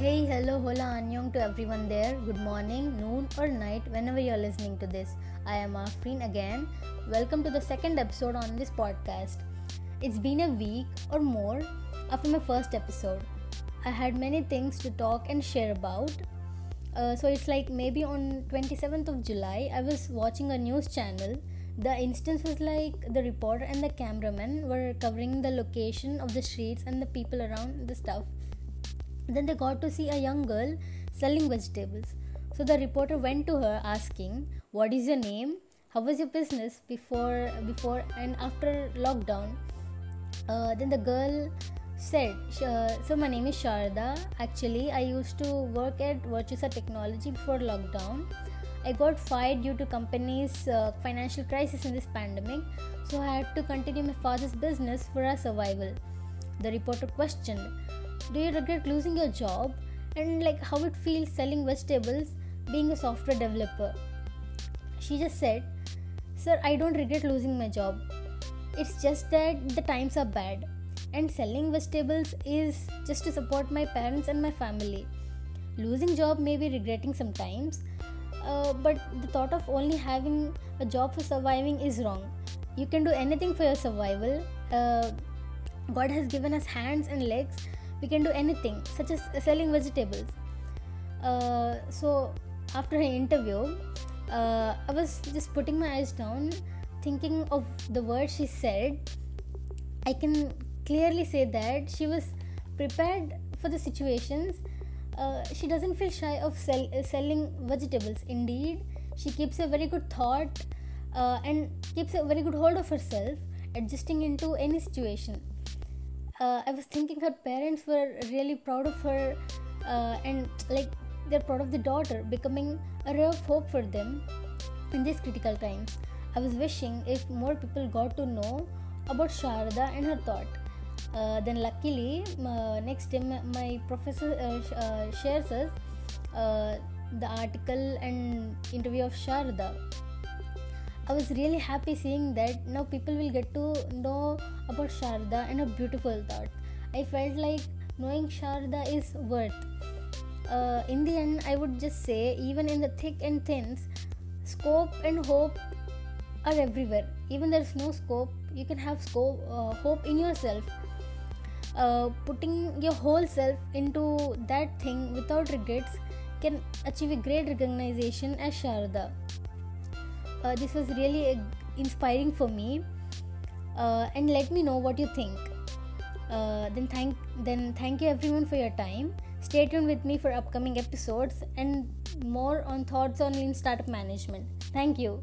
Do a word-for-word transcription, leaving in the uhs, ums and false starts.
Hey, hello, hola, annyeong to everyone there. Good morning, noon or night, whenever you're listening to this. I am Afreen again. Welcome to the second episode on this podcast. It's been a week or more after my first episode. I had many things to talk and share about. Uh, so it's like maybe on twenty-seventh of July, I was watching a news channel. The instance was like the reporter and the cameraman were covering the location of the streets and the people around the stuff. Then they got to see a young girl selling vegetables. So the reporter went to her asking, "What is your name? How was your business before before and after lockdown?" Uh, then the girl said, "So my name is Sharada. Actually, I used to work at Virtusa Technology before lockdown. I got fired due to company's uh, financial crisis in this pandemic. So I had to continue my father's business for our survival." The reporter questioned, "Do you regret losing your job, and like how it feels selling vegetables, being a software developer?" She just said, "Sir, I don't regret losing my job. It's just that the times are bad, and selling vegetables is just to support my parents and my family. Losing job may be regretting sometimes, uh, but the thought of only having a job for surviving is wrong. You can do anything for your survival. Uh, God has given us hands and legs. We can do anything, such as selling vegetables." Uh, so after an interview, uh, I was just putting my eyes down, thinking of the words she said. I can clearly say that she was prepared for the situations. Uh, she doesn't feel shy of sell, uh, selling vegetables. Indeed, she keeps a very good thought uh, and keeps a very good hold of herself, adjusting into any situation. Uh, I was thinking her parents were really proud of her uh, and like they're proud of the daughter becoming a ray of hope for them in these critical times. I was wishing if more people got to know about Sharada and her thought. Uh, then luckily, uh, next day my, my professor uh, sh- uh, shares us uh, the article and interview of Sharada. I was really happy seeing that now people will get to know about Sharada and her beautiful thought. I felt like knowing Sharada is worth. Uh, in the end, I would just say, even in the thick and thins, scope and hope are everywhere. Even there's no scope, you can have scope, uh, hope in yourself. Uh, putting your whole self into that thing without regrets can achieve a great recognition as Sharada. Uh, this was really uh, inspiring for me, uh, and let me know what you think. Uh, then thank then thank you everyone for your time. Stay tuned with me for upcoming episodes and more on thoughts on lean startup management. Thank you.